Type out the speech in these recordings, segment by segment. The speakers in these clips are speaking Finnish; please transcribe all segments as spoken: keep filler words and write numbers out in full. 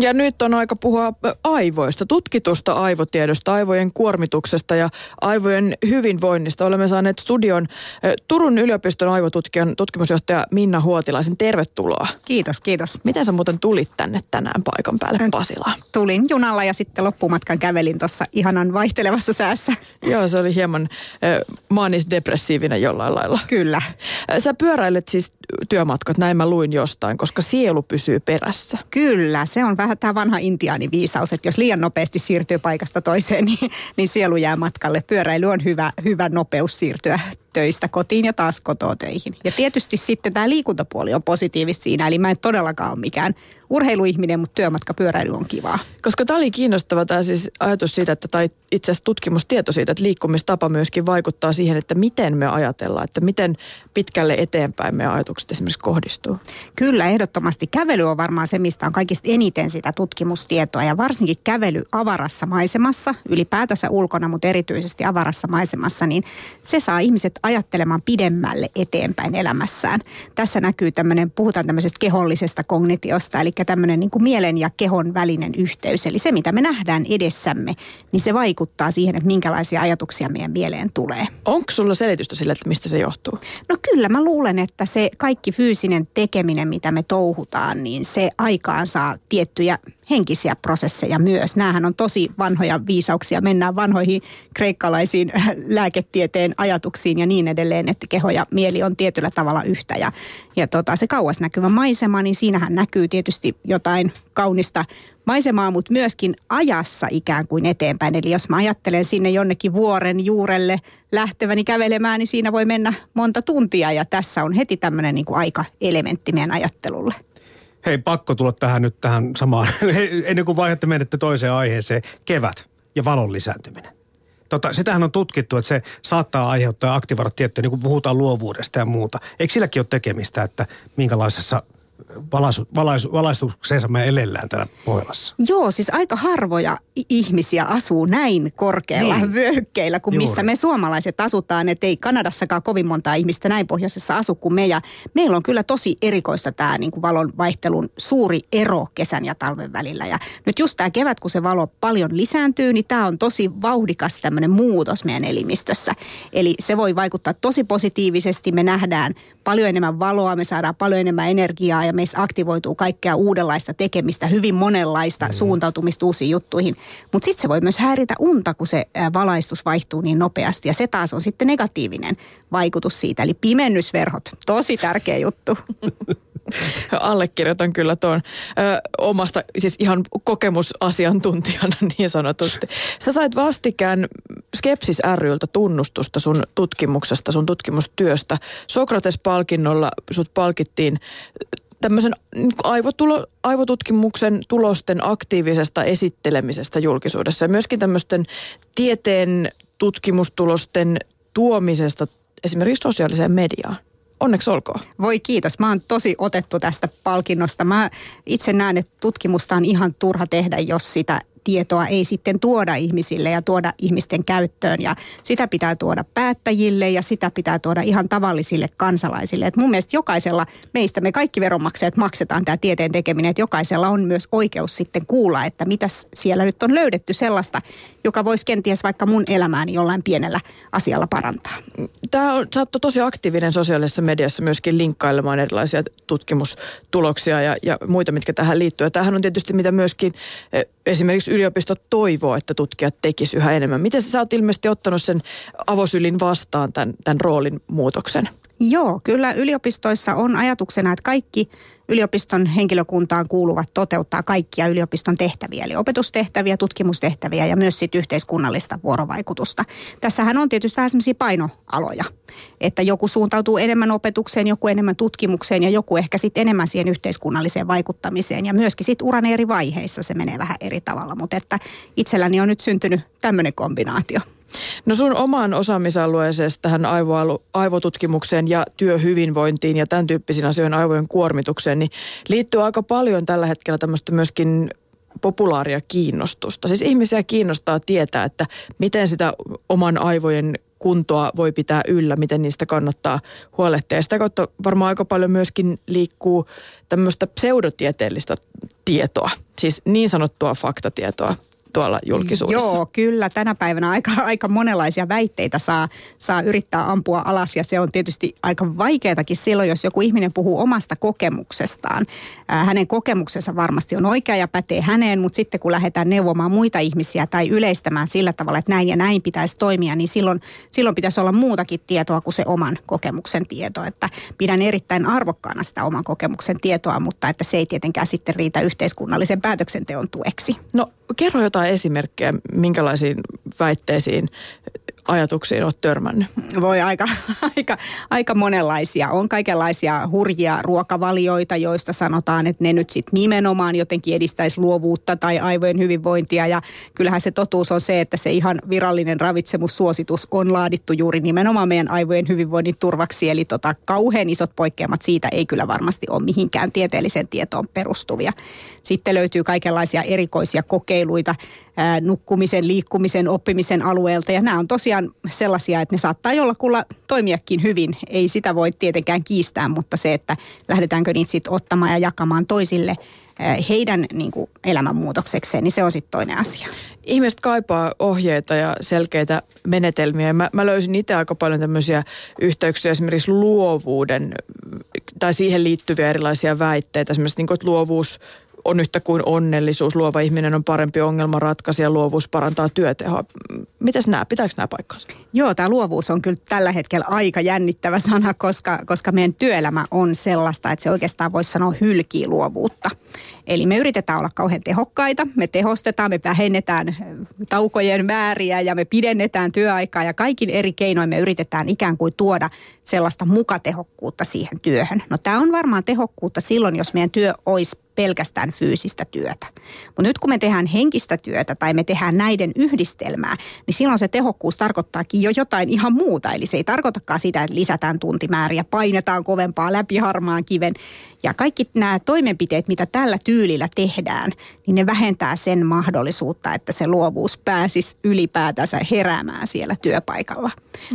Ja nyt on aika puhua aivoista, tutkitusta aivotiedosta, aivojen kuormituksesta ja aivojen hyvinvoinnista. Olemme saaneet studion Turun yliopiston aivotutkijan tutkimusjohtaja Minna Huotilaisen. Tervetuloa. Kiitos, kiitos. Miten sä muuten tulit tänne tänään paikan päälle Pasilaan? Tulin junalla ja sitten loppumatkan kävelin tuossa ihanan vaihtelevassa säässä. Joo, se oli hieman maanisdepressiivinen jollain lailla. Kyllä. Sä pyöräilet siis työmatkat, näin mä luin jostain, koska sielu pysyy perässä. Kyllä, se on vähän tämä vanha intiaaniviisaus, että jos liian nopeasti siirtyy paikasta toiseen, niin, niin sielu jää matkalle. Pyöräily on hyvä, hyvä nopeus siirtyä töistä kotiin ja taas kotoa töihin. Ja tietysti sitten tämä liikuntapuoli on positiivista siinä, eli mä en todellakaan ole mikään urheiluihminen, mutta työmatkapyöräily on kivaa. Koska tämä oli kiinnostava tämä siis ajatus siitä, että, tai itse asiassa tutkimustieto siitä, että liikkumistapa myöskin vaikuttaa siihen, että miten me ajatellaan, että miten pitkälle eteenpäin meidän ajatukset esimerkiksi kohdistuu. Kyllä, ehdottomasti. Kävely on varmaan se, mistä on kaikista eniten sitä tutkimustietoa, ja varsinkin kävely avarassa maisemassa, ylipäätänsä ulkona, mutta erityisesti avarassa maisemassa, niin se saa ihmiset ajattelemaan pidemmälle eteenpäin elämässään. Tässä näkyy tämmöinen, puhutaan tämmöisestä kehollisesta kognitiosta, eli tämmöinen niin kuin mielen ja kehon välinen yhteys. Eli se, mitä me nähdään edessämme, niin se vaikuttaa siihen, että minkälaisia ajatuksia meidän mieleen tulee. Onko sulla selitystä sille, että mistä se johtuu? No kyllä, mä luulen, että se kaikki fyysinen tekeminen, mitä me touhutaan, niin se aikaansaa tiettyjä henkisiä prosesseja myös. Nämähän on tosi vanhoja viisauksia. Mennään vanhoihin kreikkalaisiin lääketieteen ajatuksiin ja niin edelleen, että keho ja mieli on tietyllä tavalla yhtä. Ja, ja tota, se kauas näkyvä maisema, niin siinähän näkyy tietysti jotain kaunista maisemaa, mutta myöskin ajassa ikään kuin eteenpäin. Eli jos mä ajattelen sinne jonnekin vuoren juurelle lähteväni kävelemään, niin siinä voi mennä monta tuntia. Ja tässä on heti tämmöinen niin kuin aika-elementti meidän ajattelulle. Hei, pakko tulla tähän nyt tähän samaan, ennen kuin vaihdatte menette toiseen aiheeseen, kevät ja valon lisääntyminen. Tota, sitähän on tutkittu, että se saattaa aiheuttaa aktivoida tiettyä, niin kuin puhutaan luovuudesta ja muuta. Eikö silläkin ole tekemistä, että minkälaisessa Valaisu, valaisu, valaistukseensa me elellään täällä Pohjolassa. Joo, siis aika harvoja ihmisiä asuu näin korkealla niin vyöhykkeillä kuin missä me suomalaiset asutaan. Että ei Kanadassakaan kovin montaa ihmistä näin pohjoisessa asu kuin me. Ja meillä on kyllä tosi erikoista tämä niin kuin valon vaihtelun suuri ero kesän ja talven välillä. Ja nyt just tämä kevät, kun se valo paljon lisääntyy, niin tämä on tosi vauhdikas tämmöinen muutos meidän elimistössä. Eli se voi vaikuttaa tosi positiivisesti. Me nähdään paljon enemmän valoa, me saadaan paljon enemmän energiaa ja meissä aktivoituu kaikkea uudenlaista tekemistä, hyvin monenlaista mm. suuntautumista uusiin juttuihin. Mutta sitten se voi myös häiritä unta, kun se valaistus vaihtuu niin nopeasti. Ja se taas on sitten negatiivinen vaikutus siitä. Eli pimennysverhot, tosi tärkeä juttu. Allekirjoitan kyllä tuon omasta, siis ihan kokemusasiantuntijana niin sanotusti. Sä sait vastikään Skepsis ryltä tunnustusta sun tutkimuksesta, sun tutkimustyöstä. Sokrates-palkinnolla sut palkittiin tämmöisen aivotulo, aivotutkimuksen tulosten aktiivisesta esittelemisestä julkisuudessa ja myöskin tämmöisten tieteen tutkimustulosten tuomisesta esimerkiksi sosiaaliseen mediaan. Onneksi olkoon. Voi kiitos. Mä oon tosi otettu tästä palkinnosta. Mä itse näen, että tutkimusta on ihan turha tehdä, jos sitä tietoa ei sitten tuoda ihmisille ja tuoda ihmisten käyttöön. Ja sitä pitää tuoda päättäjille ja sitä pitää tuoda ihan tavallisille kansalaisille. Et mun mielestä jokaisella meistä, me kaikki veronmaksajat maksetaan tämä tieteen tekeminen, että jokaisella on myös oikeus sitten kuulla, että mitä siellä nyt on löydetty sellaista, joka voisi kenties vaikka mun elämääni jollain pienellä asialla parantaa. Tämä on, sä oot tosi aktiivinen sosiaalisessa mediassa myöskin linkkailemaan erilaisia tutkimustuloksia ja, ja muita, mitkä tähän liittyy. Ja tämähän on tietysti mitä myöskin esimerkiksi yliopistot toivoo, että tutkijat tekisivät yhä enemmän. Miten sä oot ilmeisesti ottanut sen avosylin vastaan tämän, tämän roolin muutoksen? Joo, kyllä yliopistoissa on ajatuksena, että kaikki yliopiston henkilökuntaan kuuluvat toteuttaa kaikkia yliopiston tehtäviä, eli opetustehtäviä, tutkimustehtäviä ja myös sit yhteiskunnallista vuorovaikutusta. Tässähän on tietysti vähän sellaisia painoaloja, että joku suuntautuu enemmän opetukseen, joku enemmän tutkimukseen ja joku ehkä sitten enemmän siihen yhteiskunnalliseen vaikuttamiseen. Ja myöskin sitten uran eri vaiheissa se menee vähän eri tavalla, mutta että itselläni on nyt syntynyt tämmöinen kombinaatio. No sun omaan osaamisalueeseen, tähän aivoalu, aivotutkimukseen ja työhyvinvointiin ja tämän tyyppisiin asioihin aivojen kuormitukseen, niin liittyy aika paljon tällä hetkellä tämmöistä myöskin populaaria kiinnostusta. Siis ihmisiä kiinnostaa tietää, että miten sitä oman aivojen kuntoa voi pitää yllä, miten niistä kannattaa huolehtia. Ja sitä kautta varmaan aika paljon myöskin liikkuu tämmöistä pseudotieteellistä tietoa, siis niin sanottua faktatietoa tuolla julkisuudessa. Joo, kyllä. Tänä päivänä aika, aika monenlaisia väitteitä saa, saa yrittää ampua alas, ja se on tietysti aika vaikeatakin silloin, jos joku ihminen puhuu omasta kokemuksestaan. Ää, hänen kokemuksensa varmasti on oikea ja pätee häneen, mutta sitten kun lähdetään neuvomaan muita ihmisiä tai yleistämään sillä tavalla, että näin ja näin pitäisi toimia, niin silloin, silloin pitäisi olla muutakin tietoa kuin se oman kokemuksen tieto. Että pidän erittäin arvokkaana sitä oman kokemuksen tietoa, mutta että se ei tietenkään sitten riitä yhteiskunnallisen päätöksenteon tueksi. No, kerro jotain esimerkkejä, minkälaisiin väitteisiin, ajatuksiin olet törmännyt? Voi aika, aika, aika monenlaisia. On kaikenlaisia hurjia ruokavalioita, joista sanotaan, että ne nyt sitten nimenomaan jotenkin edistäisi luovuutta tai aivojen hyvinvointia. Ja kyllähän se totuus on se, että se ihan virallinen ravitsemussuositus on laadittu juuri nimenomaan meidän aivojen hyvinvoinnin turvaksi. Eli tota, kauhean isot poikkeamat siitä ei kyllä varmasti ole mihinkään tieteelliseen tietoon perustuvia. Sitten löytyy kaikenlaisia erikoisia kokeiluita nukkumisen, liikkumisen, oppimisen alueelta. Ja nämä on tosiaan sellaisia, että ne saattaa jollakulla toimiakin hyvin. Ei sitä voi tietenkään kiistää, mutta se, että lähdetäänkö niitä sitten ottamaan ja jakamaan toisille heidän niin kuin elämänmuutoksekseen, niin se on sitten toinen asia. Ihmiset kaipaa ohjeita ja selkeitä menetelmiä. Mä, mä löysin itse aika paljon tämmöisiä yhteyksiä esimerkiksi luovuuden tai siihen liittyviä erilaisia väitteitä. Esimerkiksi niin kuin, että luovuus on yhtä kuin onnellisuus, luova ihminen on parempi ongelmanratkaisija, luovuus parantaa työtehoa. Mitäs nämä, pitääkö nämä paikkaansa? Joo, tämä luovuus on kyllä tällä hetkellä aika jännittävä sana, koska, koska meidän työelämä on sellaista, että se oikeastaan voisi sanoa hylkii luovuutta. Eli me yritetään olla kauhean tehokkaita, me tehostetaan, me vähennetään taukojen määriä ja me pidennetään työaikaa ja kaikin eri keinoin me yritetään ikään kuin tuoda sellaista mukatehokkuutta siihen työhön. No tämä on varmaan tehokkuutta silloin, jos meidän työ olisi pelkästään fyysistä työtä. Mutta nyt kun me tehdään henkistä työtä tai me tehdään näiden yhdistelmää, niin silloin se tehokkuus tarkoittaakin jo jotain ihan muuta. Eli se ei tarkoitakaan sitä, että lisätään tuntimääriä, painetaan kovempaa läpi harmaan kiven. Ja kaikki nämä toimenpiteet, mitä tällä tyylillä tehdään, niin ne vähentää sen mahdollisuutta, että se luovuus pääsisi ylipäätänsä heräämään siellä työpaikalla.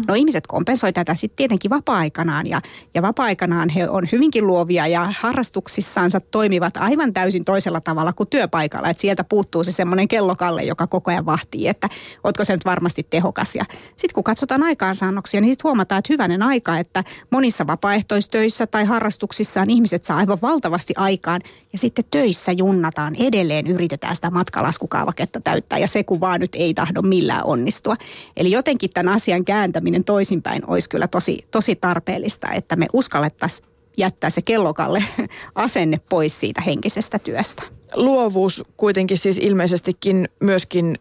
No ihmiset kompensoi tätä sitten tietenkin vapaa-aikanaan ja, ja vapaa-aikanaan he on hyvinkin luovia ja harrastuksissaansa toimivat aivan täysin toisella tavalla kuin työpaikalla. Että sieltä puuttuu se semmoinen kellokalle, joka koko ajan vahtii, että ootko se nyt varmasti tehokas. Ja sitten kun katsotaan aikaansaannoksia, niin sitten huomataan, että hyvänen aika, että monissa vapaaehtoistöissä tai harrastuksissaan ihmiset saa aivan valtavasti aikaan ja sitten töissä junnataan edelleen, yritetään sitä matkalaskukaavaketta täyttää ja se kun vaan nyt ei tahdo millään onnistua. Eli jotenkin tämän asian kääntäminen toisinpäin olisi kyllä tosi, tosi tarpeellista, että me uskallettaisiin jättää se kellokalle asenne pois siitä henkisestä työstä. Luovuus kuitenkin siis ilmeisestikin myöskin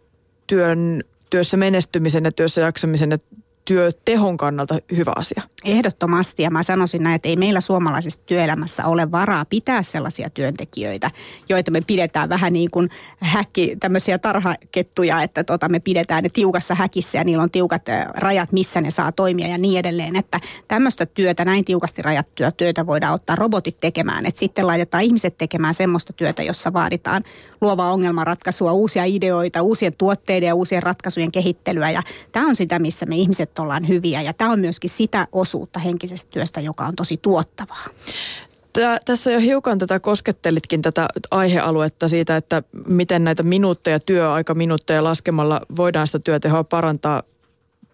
työn, työssä menestymisen ja työssä jaksamisen ja työtehon kannalta hyvä asia. Ehdottomasti, ja mä sanoisin näin, että ei meillä suomalaisessa työelämässä ole varaa pitää sellaisia työntekijöitä, joita me pidetään vähän niin kuin häkki, tämmöisiä tarhakettuja, että tota, me pidetään ne tiukassa häkissä ja niillä on tiukat rajat, missä ne saa toimia ja niin edelleen, että tämmöistä työtä, näin tiukasti rajattua työtä voidaan ottaa robotit tekemään, että sitten laitetaan ihmiset tekemään semmoista työtä, jossa vaaditaan luovaa ongelmanratkaisua, uusia ideoita, uusien tuotteiden ja uusien ratkaisujen kehittelyä, ja tämä on sitä, missä me ihmiset ollaan hyviä, ja tämä on myöskin sitä osuutta henkisestä työstä, joka on tosi tuottavaa. Tää, tässä jo hiukan tätä koskettelitkin tätä aihealuetta siitä, että miten näitä minuutteja, työaikaminuutteja laskemalla voidaan sitä työtehoa parantaa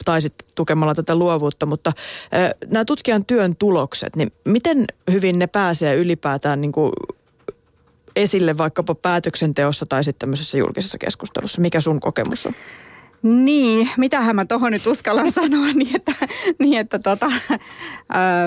tai sitten tukemalla tätä luovuutta, mutta äh, nämä tutkijan työn tulokset, niin miten hyvin ne pääsee ylipäätään niin kuin esille vaikkapa päätöksenteossa tai sitten tämmöisessä julkisessa keskustelussa? Mikä sun kokemus on? Niin, mitähän mä tohon nyt uskallan sanoa, niin että, niin että tota, ää,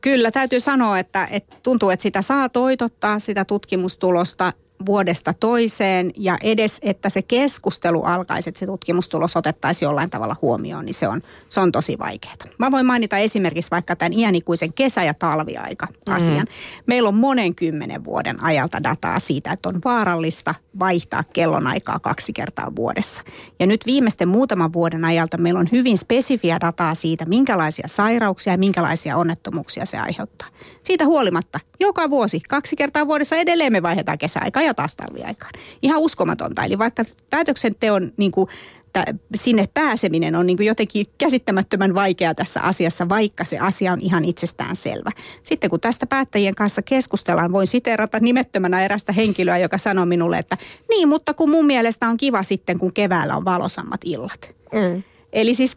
kyllä täytyy sanoa, että, että tuntuu, että sitä saa toitottaa, sitä tutkimustulosta vuodesta toiseen ja edes, että se keskustelu alkaisi, että se tutkimustulos otettaisiin jollain tavalla huomioon, niin se on, se on tosi vaikeaa. Mä voin mainita esimerkiksi vaikka tämän iänikuisen kesä- ja talviaika-asian. Mm. Meillä on monen kymmenen vuoden ajalta dataa siitä, että on vaarallista vaihtaa kellonaikaa kaksi kertaa vuodessa. Ja nyt viimeisten muutaman vuoden ajalta meillä on hyvin spesifiä dataa siitä, minkälaisia sairauksia ja minkälaisia onnettomuuksia se aiheuttaa. Siitä huolimatta, joka vuosi, kaksi kertaa vuodessa edelleen me vaihdetaan kesäaikaa ja taas talviaikaan. Ihan uskomatonta. Eli vaikka päätöksenteon niin kuin että sinne pääseminen on niin kuin jotenkin käsittämättömän vaikeaa tässä asiassa, vaikka se asia on ihan itsestäänselvä. Sitten kun tästä päättäjien kanssa keskustellaan, voin siteerata nimettömänä erästä henkilöä, joka sanoi minulle, että niin, mutta kun mun mielestä on kiva sitten, kun keväällä on valosammat illat. Mm. Eli siis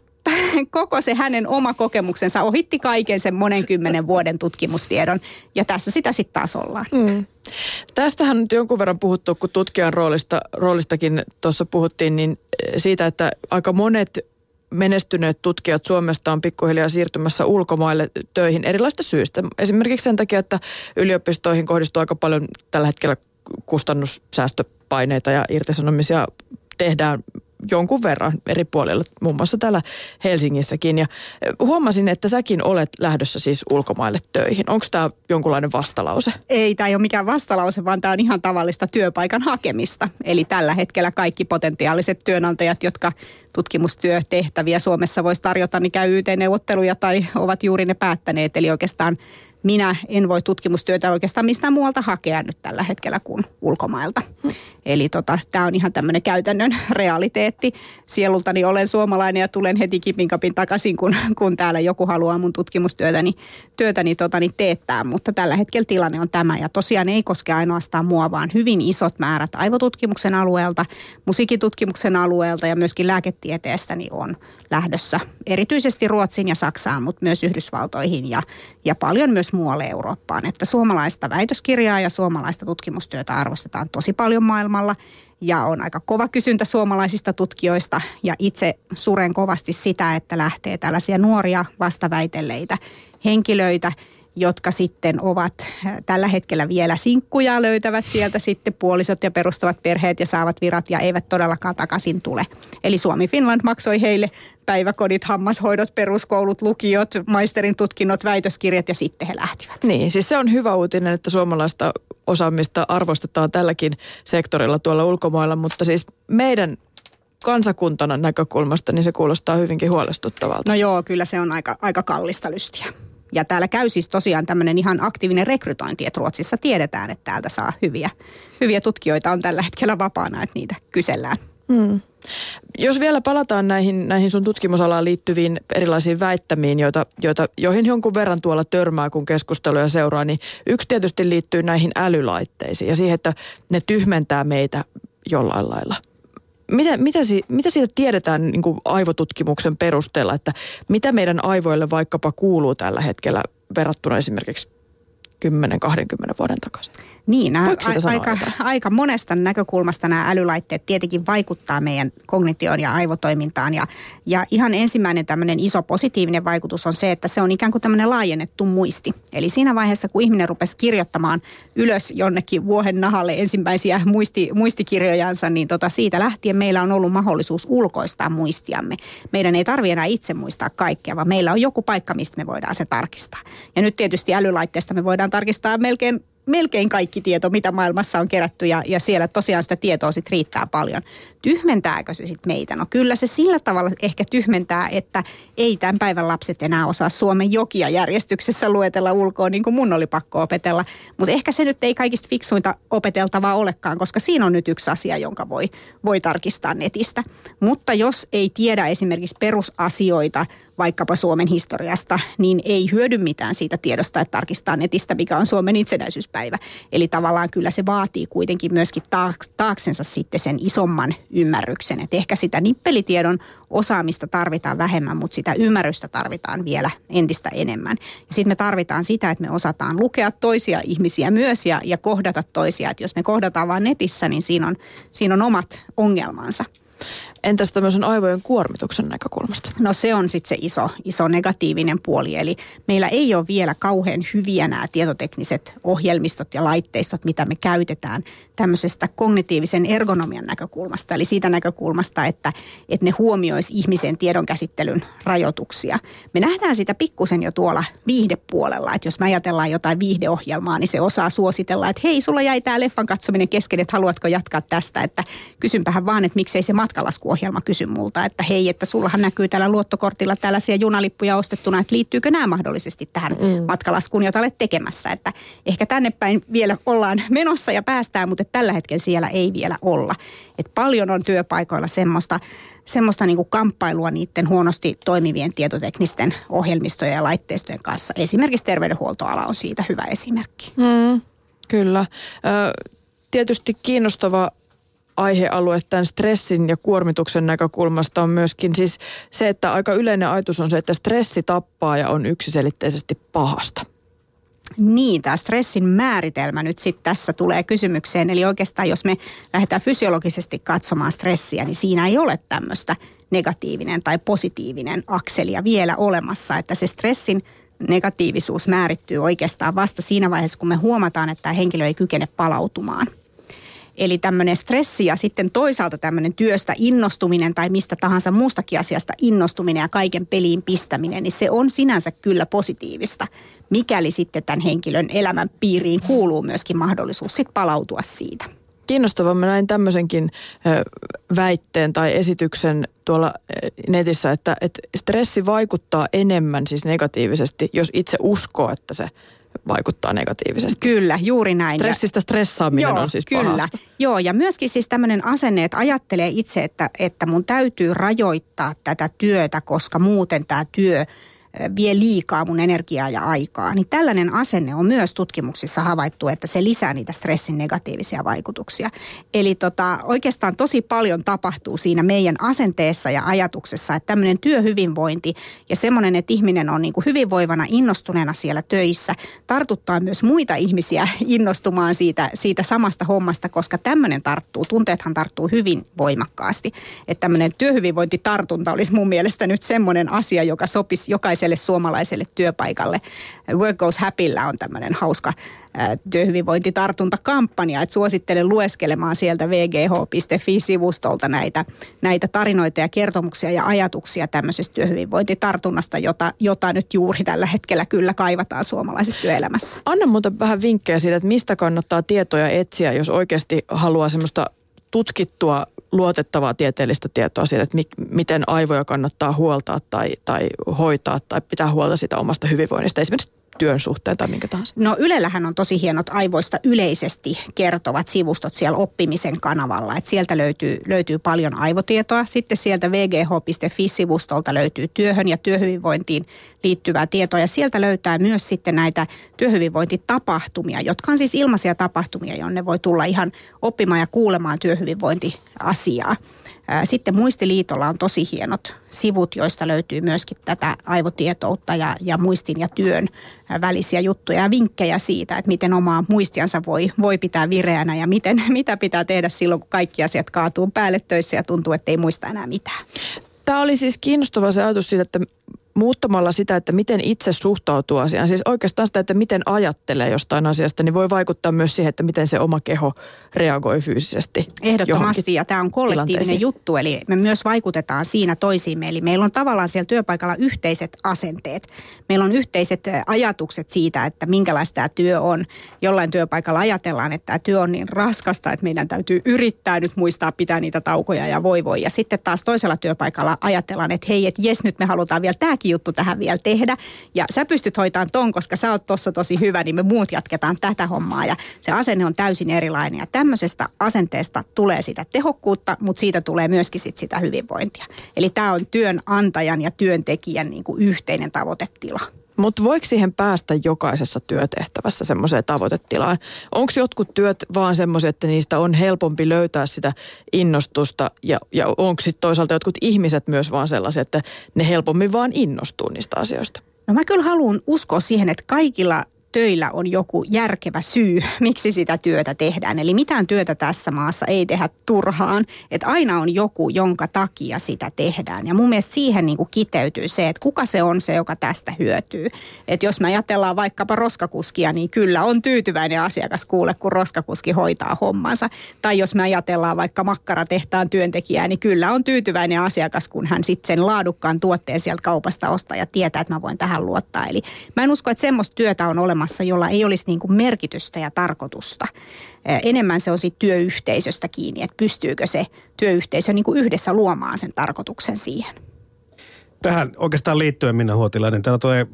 koko se hänen oma kokemuksensa ohitti kaiken sen monen kymmenen vuoden tutkimustiedon, ja tässä sitä sitten taas ollaan. Mm. Tästähän nyt jonkun verran puhuttu, kun tutkijan roolista, roolistakin tuossa puhuttiin, niin siitä, että aika monet menestyneet tutkijat Suomesta on pikkuhiljaa siirtymässä ulkomaille töihin erilaisista syistä. Esimerkiksi sen takia, että yliopistoihin kohdistuu aika paljon tällä hetkellä kustannussäästöpaineita ja irtisanomisia tehdään jonkun verran eri puolilla, muun muassa täällä Helsingissäkin. Ja huomasin, että säkin olet lähdössä siis ulkomaille töihin. Onko tämä jonkunlainen vastalause? Ei, tämä ei ole mikään vastalause, vaan tämä on ihan tavallista työpaikan hakemista. Eli tällä hetkellä kaikki potentiaaliset työnantajat, jotka tutkimustyötehtäviä Suomessa voisi tarjota, niin käy Y T-neuvotteluja tai ovat juuri ne päättäneet. Eli oikeastaan minä en voi tutkimustyötä oikeastaan mistään muualta hakea nyt tällä hetkellä kuin ulkomailta. Eli tota, tämä on ihan tämmöinen käytännön realiteetti. Sielultani olen suomalainen ja tulen heti kipinkapin takaisin, kun, kun täällä joku haluaa mun tutkimustyötäni työtäni, totani, teettää. Mutta tällä hetkellä tilanne on tämä. Ja tosiaan ei koske ainoastaan mua, vaan hyvin isot määrät aivotutkimuksen alueelta, musiikitutkimuksen alueelta ja myöskin lääketieteestä niin on lähdössä. Erityisesti Ruotsiin ja Saksaan, mutta myös Yhdysvaltoihin ja, ja paljon myös muualle Eurooppaan, että suomalaista väitöskirjaa ja suomalaista tutkimustyötä arvostetaan tosi paljon maailmalla ja on aika kova kysyntä suomalaisista tutkijoista ja itse suren kovasti sitä, että lähtee tällaisia nuoria vastaväitelleitä henkilöitä, jotka sitten ovat tällä hetkellä vielä sinkkuja, löytävät sieltä sitten puolisot ja perustavat perheet ja saavat virat ja eivät todellakaan takaisin tule. Eli Suomi Finland maksoi heille päiväkodit, hammashoidot, peruskoulut, lukiot, maisterin tutkinnot, väitöskirjat ja sitten he lähtivät. Niin, siis se on hyvä uutinen, että suomalaista osaamista arvostetaan tälläkin sektorilla tuolla ulkomailla, mutta siis meidän kansakuntana näkökulmasta niin se kuulostaa hyvinkin huolestuttavalta. No joo, kyllä se on aika, aika kallista lystiä. Ja täällä käy siis tosiaan tämmöinen ihan aktiivinen rekrytointi, että Ruotsissa tiedetään, että täältä saa hyviä, hyviä tutkijoita on tällä hetkellä vapaana, että niitä kysellään. Hmm. Jos vielä palataan näihin, näihin sun tutkimusalaan liittyviin erilaisiin väittämiin, joita, joita, joihin jonkun verran tuolla törmää, kun keskusteluja seuraa, niin yksi tietysti liittyy näihin älylaitteisiin ja siihen, että ne tyhmentää meitä jollain lailla. Mitä, mitä, mitä siitä tiedetään niin kuin aivotutkimuksen perusteella, että mitä meidän aivoille vaikkapa kuuluu tällä hetkellä verrattuna esimerkiksi kymmenen kaksikymmentä vuoden takaisin? Niin, a, aika, aika monesta näkökulmasta nämä älylaitteet tietenkin vaikuttaa meidän kognitioon ja aivotoimintaan. Ja, ja ihan ensimmäinen tämmöinen iso positiivinen vaikutus on se, että se on ikään kuin tämmöinen laajennettu muisti. Eli siinä vaiheessa, kun ihminen rupesi kirjoittamaan ylös jonnekin vuohen nahalle ensimmäisiä muisti, muistikirjojansa, niin tota siitä lähtien meillä on ollut mahdollisuus ulkoistaa muistiamme. Meidän ei tarvitse enää itse muistaa kaikkea, vaan meillä on joku paikka, mistä me voidaan se tarkistaa. Ja nyt tietysti älylaitteesta me voidaan tarkistaa melkein, melkein kaikki tieto, mitä maailmassa on kerätty ja, ja siellä tosiaan sitä tietoa sit riittää paljon. Tyhmentääkö se sitten meitä? No kyllä se sillä tavalla ehkä tyhmentää, että ei tämän päivän lapset enää osaa Suomen jokia järjestyksessä luetella ulkoa, niin kuin mun oli pakko opetella. Mutta ehkä se nyt ei kaikista fiksuinta opeteltavaa olekaan, koska siinä on nyt yksi asia, jonka voi, voi tarkistaa netistä. Mutta jos ei tiedä esimerkiksi perusasioita, vaikkapa Suomen historiasta, niin ei hyödy mitään siitä tiedosta, että tarkistaa netistä, mikä on Suomen itsenäisyyspäivä. Eli tavallaan kyllä se vaatii kuitenkin myöskin taaksensa sitten sen isomman ymmärryksen. Et ehkä sitä nippelitiedon osaamista tarvitaan vähemmän, mutta sitä ymmärrystä tarvitaan vielä entistä enemmän. Ja sitten me tarvitaan sitä, että me osataan lukea toisia ihmisiä myös ja, ja kohdata toisia. Et jos me kohdataan vaan netissä, niin siinä on, siinä on omat ongelmansa. Entäs tämmöisen aivojen kuormituksen näkökulmasta? No se on sitten se iso, iso negatiivinen puoli. Eli meillä ei ole vielä kauhean hyviä nämä tietotekniset ohjelmistot ja laitteistot, mitä me käytetään tämmöisestä kognitiivisen ergonomian näkökulmasta. Eli siitä näkökulmasta, että, että ne huomioisi ihmisen tiedonkäsittelyn rajoituksia. Me nähdään sitä pikkusen jo tuolla viihdepuolella. Että jos me ajatellaan jotain viihdeohjelmaa, niin se osaa suositella, että hei, sulla jäi tämä leffan katsominen kesken, että haluatko jatkaa tästä. Että kysympähän vaan, että miksei se matkalasku ohjelma kysyi multa, että hei, että sullahan näkyy täällä luottokortilla tällaisia junalippuja ostettuna, että liittyykö nämä mahdollisesti tähän mm. matkalaskuun, jota olet tekemässä. Että ehkä tänne päin vielä ollaan menossa ja päästään, mutta tällä hetkellä siellä ei vielä olla. Että paljon on työpaikoilla semmoista, semmoista niin kuin kamppailua niiden huonosti toimivien tietoteknisten ohjelmistojen ja laitteistojen kanssa. Esimerkiksi terveydenhuoltoala on siitä hyvä esimerkki. Mm, kyllä. Tietysti kiinnostava aihealue tämän stressin ja kuormituksen näkökulmasta on myöskin siis se, että aika yleinen ajatus on se, että stressi tappaa ja on yksiselitteisesti pahasta. Niin, tämä stressin määritelmä nyt sitten tässä tulee kysymykseen. Eli oikeastaan jos me lähdetään fysiologisesti katsomaan stressiä, niin siinä ei ole tämmöistä negatiivinen tai positiivinen akselia vielä olemassa, että se stressin negatiivisuus määrittyy oikeastaan vasta siinä vaiheessa, kun me huomataan, että tämä henkilö ei kykene palautumaan. Eli tämmöinen stressi ja sitten toisaalta tämmöinen työstä innostuminen tai mistä tahansa muustakin asiasta innostuminen ja kaiken peliin pistäminen, niin se on sinänsä kyllä positiivista, mikäli sitten tämän henkilön elämän piiriin kuuluu myöskin mahdollisuus sitten palautua siitä. Kiinnostavaa, mä näin tämmöisenkin väitteen tai esityksen tuolla netissä, että, että stressi vaikuttaa enemmän siis negatiivisesti, jos itse uskoo, että se vaikuttaa negatiivisesti. Kyllä, juuri näin. Stressistä stressaaminen joo, on siis kyllä. Pahasta. Joo, ja myöskin siis tämmöinen asenne, että ajattelee itse, että, että mun täytyy rajoittaa tätä työtä, koska muuten tämä työ vie liikaa mun energiaa ja aikaa. Niin tällainen asenne on myös tutkimuksissa havaittu, että se lisää niitä stressin negatiivisia vaikutuksia. Eli tota, oikeastaan tosi paljon tapahtuu siinä meidän asenteessa ja ajatuksessa, että tämmöinen työhyvinvointi ja semmoinen, että ihminen on niin kuin hyvinvoivana, innostuneena siellä töissä, tartuttaa myös muita ihmisiä innostumaan siitä, siitä samasta hommasta, koska tämmöinen tarttuu, tunteethan tarttuu hyvin voimakkaasti. Että tämmöinen työhyvinvointitartunta olisi mun mielestä nyt semmoinen asia, joka sopisi jokaisen suomalaiselle työpaikalle. Work Goes Happyllä on tämmöinen hauska työhyvinvointitartuntakampanja, että suosittelen lueskelemaan sieltä v g h piste f i-sivustolta näitä, näitä tarinoita ja kertomuksia ja ajatuksia tämmöisestä työhyvinvointitartunnasta, jota, jota nyt juuri tällä hetkellä kyllä kaivataan suomalaisessa työelämässä. Anna muuta vähän vinkkejä siitä, että mistä kannattaa tietoja etsiä, jos oikeasti haluaa semmoista tutkittua luotettavaa tieteellistä tietoa siitä, että mi- miten aivoja kannattaa huoltaa tai, tai hoitaa tai pitää huolta siitä omasta hyvinvoinnista, esimerkiksi työn suhteen tai minkä tahansa. No Ylellähän on tosi hienot aivoista yleisesti kertovat sivustot siellä oppimisen kanavalla, että sieltä löytyy, löytyy paljon aivotietoa. Sitten sieltä v g h piste f i-sivustolta löytyy työhön ja työhyvinvointiin liittyvää tietoa ja sieltä löytää myös sitten näitä työhyvinvointitapahtumia, jotka on siis ilmaisia tapahtumia, jonne voi tulla ihan oppimaan ja kuulemaan työhyvinvointiasiaa. Sitten Muistiliitolla on tosi hienot sivut, joista löytyy myöskin tätä aivotietoutta ja, ja muistin ja työn välisiä juttuja ja vinkkejä siitä, että miten omaa muistiansa voi, voi pitää vireänä ja miten, mitä pitää tehdä silloin, kun kaikki asiat kaatuu päälle töissä ja tuntuu, että ei muista enää mitään. Tämä oli siis kiinnostava se ajatus siitä, että muuttamalla sitä, että miten itse suhtautuu asiaan, siis oikeastaan sitä, että miten ajattelee jostain asiasta, niin voi vaikuttaa myös siihen, että miten se oma keho reagoi fyysisesti. Ehdottomasti, ja tämä on kollektiivinen juttu, eli me myös vaikutetaan siinä toisiimme, eli meillä on tavallaan siellä työpaikalla yhteiset asenteet. Meillä on yhteiset ajatukset siitä, että minkälaista tämä työ on. Jollain työpaikalla ajatellaan, että tämä työ on niin raskasta, että meidän täytyy yrittää nyt muistaa pitää niitä taukoja ja voi voi. Ja sitten taas toisella työpaikalla ajatellaan, että hei, että jes, nyt me halutaan vielä tämä juttu tähän vielä tehdä. Ja sä pystyt hoitamaan ton, koska sä oot tossa tosi hyvä, niin me muut jatketaan tätä hommaa. Ja se asenne on täysin erilainen. Ja tämmöisestä asenteesta tulee sitä tehokkuutta, mutta siitä tulee myöskin sit sitä hyvinvointia. Eli tämä on työnantajan ja työntekijän niin kuin yhteinen tavoitetila. Mutta voiko siihen päästä jokaisessa työtehtävässä semmoiseen tavoitetilaan? Onko jotkut työt vaan semmoisia, että niistä on helpompi löytää sitä innostusta ja, ja onko sitten toisaalta jotkut ihmiset myös vaan sellaisia, että ne helpommin vaan innostuu niistä asioista? No mä kyllä haluan uskoa siihen, että kaikilla töillä on joku järkevä syy, miksi sitä työtä tehdään. Eli mitään työtä tässä maassa ei tehdä turhaan, että aina on joku, jonka takia sitä tehdään. Ja mun mielestä siihen niin kuin kiteytyy se, että kuka se on se, joka tästä hyötyy. Että jos me ajatellaan vaikkapa roskakuskia, niin kyllä on tyytyväinen asiakas kuule, kun roskakuski hoitaa hommansa. Tai jos me ajatellaan vaikka makkaratehtaan työntekijää, niin kyllä on tyytyväinen asiakas, kun hän sitten sen laadukkaan tuotteen sieltä kaupasta ostaa ja tietää, että mä voin tähän luottaa. Eli mä en usko, että semmoista työtä on olemassa, olemassa, jolla ei olisi niin kuin merkitystä ja tarkoitusta. Enemmän se on siitä työyhteisöstä kiinni, että pystyykö se työyhteisö niin kuin yhdessä luomaan sen tarkoituksen siihen. Tähän oikeastaan liittyen, Minna Huotilainen, täällä tulee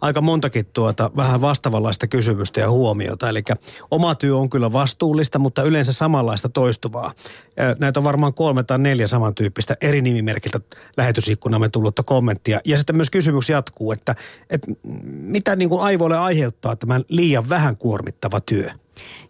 aika montakin tuota vähän vastaavanlaista kysymystä ja huomiota. Eli oma työ on kyllä vastuullista, mutta yleensä samanlaista toistuvaa. Näitä on varmaan kolme tai neljä samantyyppistä eri nimimerkiltä lähetysikkunamme tullutta kommenttia. Ja sitten myös kysymys jatkuu, että, että mitä niin kuin aivoille aiheuttaa tämän liian vähän kuormittava työ?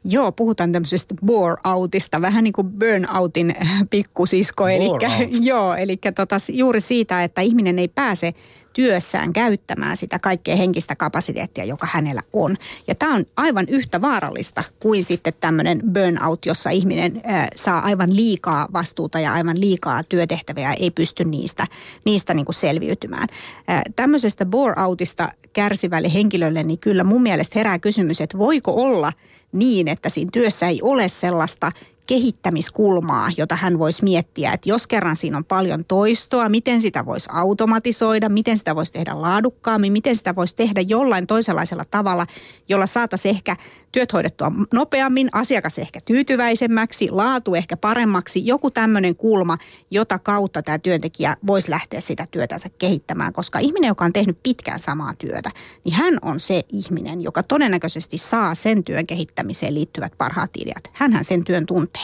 Joo, puhutaan tämmöisestä bore-outista, vähän niin kuin burn-outin pikkusisko. Elikkä, joo, eli tota, juuri siitä, että ihminen ei pääse työssään käyttämään sitä kaikkea henkistä kapasiteettia, joka hänellä on. Ja tämä on aivan yhtä vaarallista kuin sitten tämmöinen burn-out, jossa ihminen äh, saa aivan liikaa vastuuta ja aivan liikaa työtehtäviä ja ei pysty niistä, niistä niin kuin selviytymään. Äh, tämmöisestä bore-outista kärsivälle henkilölle, niin kyllä mun mielestä herää kysymys, että voiko olla niin, että siinä työssä ei ole sellaista kehittämiskulmaa, jota hän voisi miettiä, että jos kerran siinä on paljon toistoa, miten sitä voisi automatisoida, miten sitä voisi tehdä laadukkaammin, miten sitä voisi tehdä jollain toisenlaisella tavalla, jolla saataisiin ehkä työt hoidettua nopeammin, asiakas ehkä tyytyväisemmäksi, laatu ehkä paremmaksi, joku tämmöinen kulma, jota kautta tämä työntekijä voisi lähteä sitä työtänsä kehittämään, koska ihminen, joka on tehnyt pitkään samaa työtä, niin hän on se ihminen, joka todennäköisesti saa sen työn kehittämiseen liittyvät parhaat ideat. Hänhän sen työn tuntee.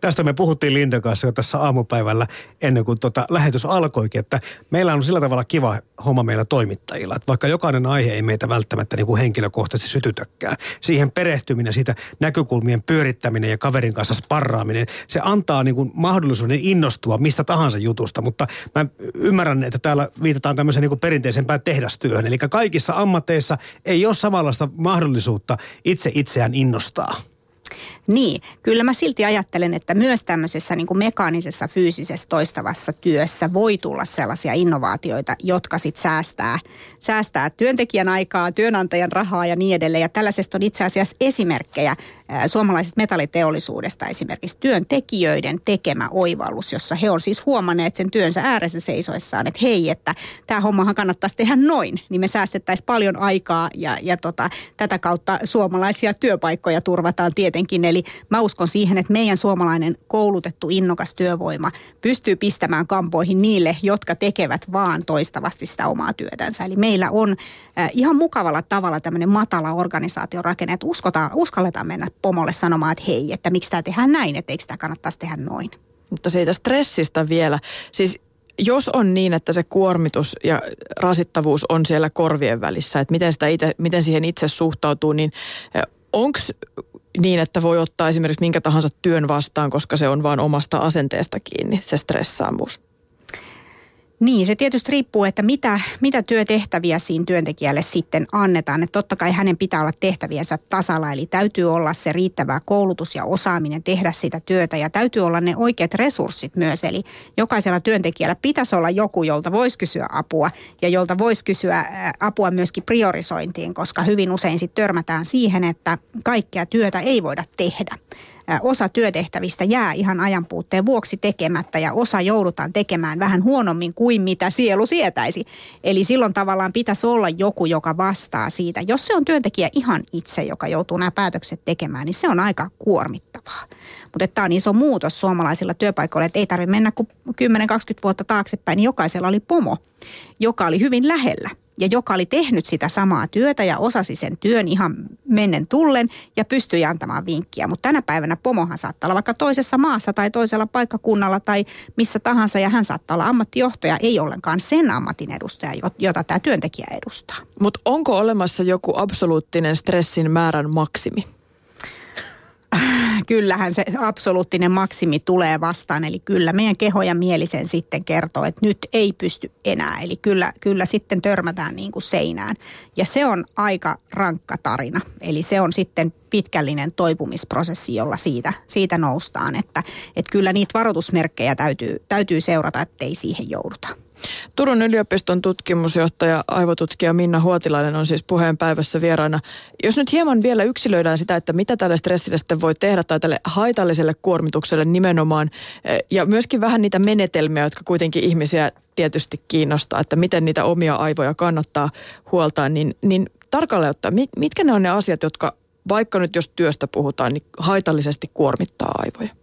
Tästä me puhuttiin Lindan kanssa jo tässä aamupäivällä ennen kuin tota lähetys alkoikin, että meillä on sillä tavalla kiva homma meillä toimittajilla, että vaikka jokainen aihe ei meitä välttämättä niin kuin henkilökohtaisesti sytytäkään. Siihen perehtyminen, siitä näkökulmien pyörittäminen ja kaverin kanssa sparraaminen, se antaa niin kuin mahdollisuuden innostua mistä tahansa jutusta, mutta mä ymmärrän, että täällä viitataan tämmöiseen niin kuin perinteisempään tehdastyöhön. Eli kaikissa ammateissa ei ole samanlaista mahdollisuutta itse itseään innostaa. Niin, kyllä mä silti ajattelen, että myös tämmöisessä niin kuin mekaanisessa, fyysisessä, toistavassa työssä voi tulla sellaisia innovaatioita, jotka sitten säästää, säästää työntekijän aikaa, työnantajan rahaa ja niin edelleen. Ja tällaisesta on itse asiassa esimerkkejä suomalaisesta metalliteollisuudesta, esimerkiksi työntekijöiden tekemä oivallus, jossa he on siis huomanneet sen työnsä ääressä seisoissaan, että hei, että tämä hommahan kannattaisi tehdä noin, niin me säästettäisiin paljon aikaa ja, ja tota, tätä kautta suomalaisia työpaikkoja turvataan tietenkin. Eli mä uskon siihen, että meidän suomalainen koulutettu, innokas työvoima pystyy pistämään kampoihin niille, jotka tekevät vaan toistavasti sitä omaa työtänsä. Eli meillä on ihan mukavalla tavalla tämmöinen matala organisaatiorakenne, että uskotaan, uskalletaan mennä pomolle sanomaan, että hei, että miksi tämä tehdään näin, että eikö tämä kannattaisi tehdä noin. Mutta siitä stressistä vielä. Siis jos on niin, että se kuormitus ja rasittavuus on siellä korvien välissä, että miten, sitä itse, miten siihen itse suhtautuu, niin onko niin, että voi ottaa esimerkiksi minkä tahansa työn vastaan, koska se on vaan omasta asenteesta kiinni, se stressaavuus. Niin, se tietysti riippuu, että mitä, mitä työtehtäviä siinä työntekijälle sitten annetaan. Että totta kai hänen pitää olla tehtäviensä tasalla, eli täytyy olla se riittävä koulutus ja osaaminen tehdä sitä työtä. Ja täytyy olla ne oikeat resurssit myös, eli jokaisella työntekijällä pitäisi olla joku, jolta voisi kysyä apua. Ja jolta voisi kysyä apua myöskin priorisointiin, koska hyvin usein sitten törmätään siihen, että kaikkea työtä ei voida tehdä. Osa työtehtävistä jää ihan ajanpuutteen vuoksi tekemättä ja osa joudutaan tekemään vähän huonommin kuin mitä sielu sietäisi. Eli silloin tavallaan pitäisi olla joku, joka vastaa siitä. Jos se on työntekijä ihan itse, joka joutuu nämä päätökset tekemään, niin se on aika kuormittavaa. Mutta tämä on iso muutos suomalaisilla työpaikoilla, että ei tarvitse mennä kuin kymmenen kaksikymmentä vuotta taaksepäin, niin jokaisella oli pomo, joka oli hyvin lähellä. Ja joka oli tehnyt sitä samaa työtä ja osasi sen työn ihan mennen tullen ja pystyi antamaan vinkkiä. Mutta tänä päivänä pomohan saattaa olla vaikka toisessa maassa tai toisella paikkakunnalla tai missä tahansa. Ja hän saattaa olla ammattijohtaja, ei ollenkaan sen ammatin edustaja, jota tämä työntekijä edustaa. Mutta onko olemassa joku absoluuttinen stressin määrän maksimi? Kyllähän se absoluuttinen maksimi tulee vastaan, eli kyllä meidän keho ja mieli sen sitten kertoo, että nyt ei pysty enää. Eli kyllä, kyllä sitten törmätään niin kuin seinään. Ja se on aika rankka tarina, eli se on sitten pitkällinen toipumisprosessi, jolla siitä, siitä noustaan. Että, että kyllä niitä varoitusmerkkejä täytyy, täytyy seurata, ettei siihen jouduta. Turun yliopiston tutkimusjohtaja, aivotutkija Minna Huotilainen on siis Puheen Päivässä vieraana. Jos nyt hieman vielä yksilöidään sitä, että mitä tälle stressille sitten voi tehdä tai tälle haitalliselle kuormitukselle nimenomaan ja myöskin vähän niitä menetelmiä, jotka kuitenkin ihmisiä tietysti kiinnostaa, että miten niitä omia aivoja kannattaa huoltaa, niin, niin tarkalleen ottaen, mit, mitkä ne on ne asiat, jotka vaikka nyt jos työstä puhutaan, niin haitallisesti kuormittaa aivoja?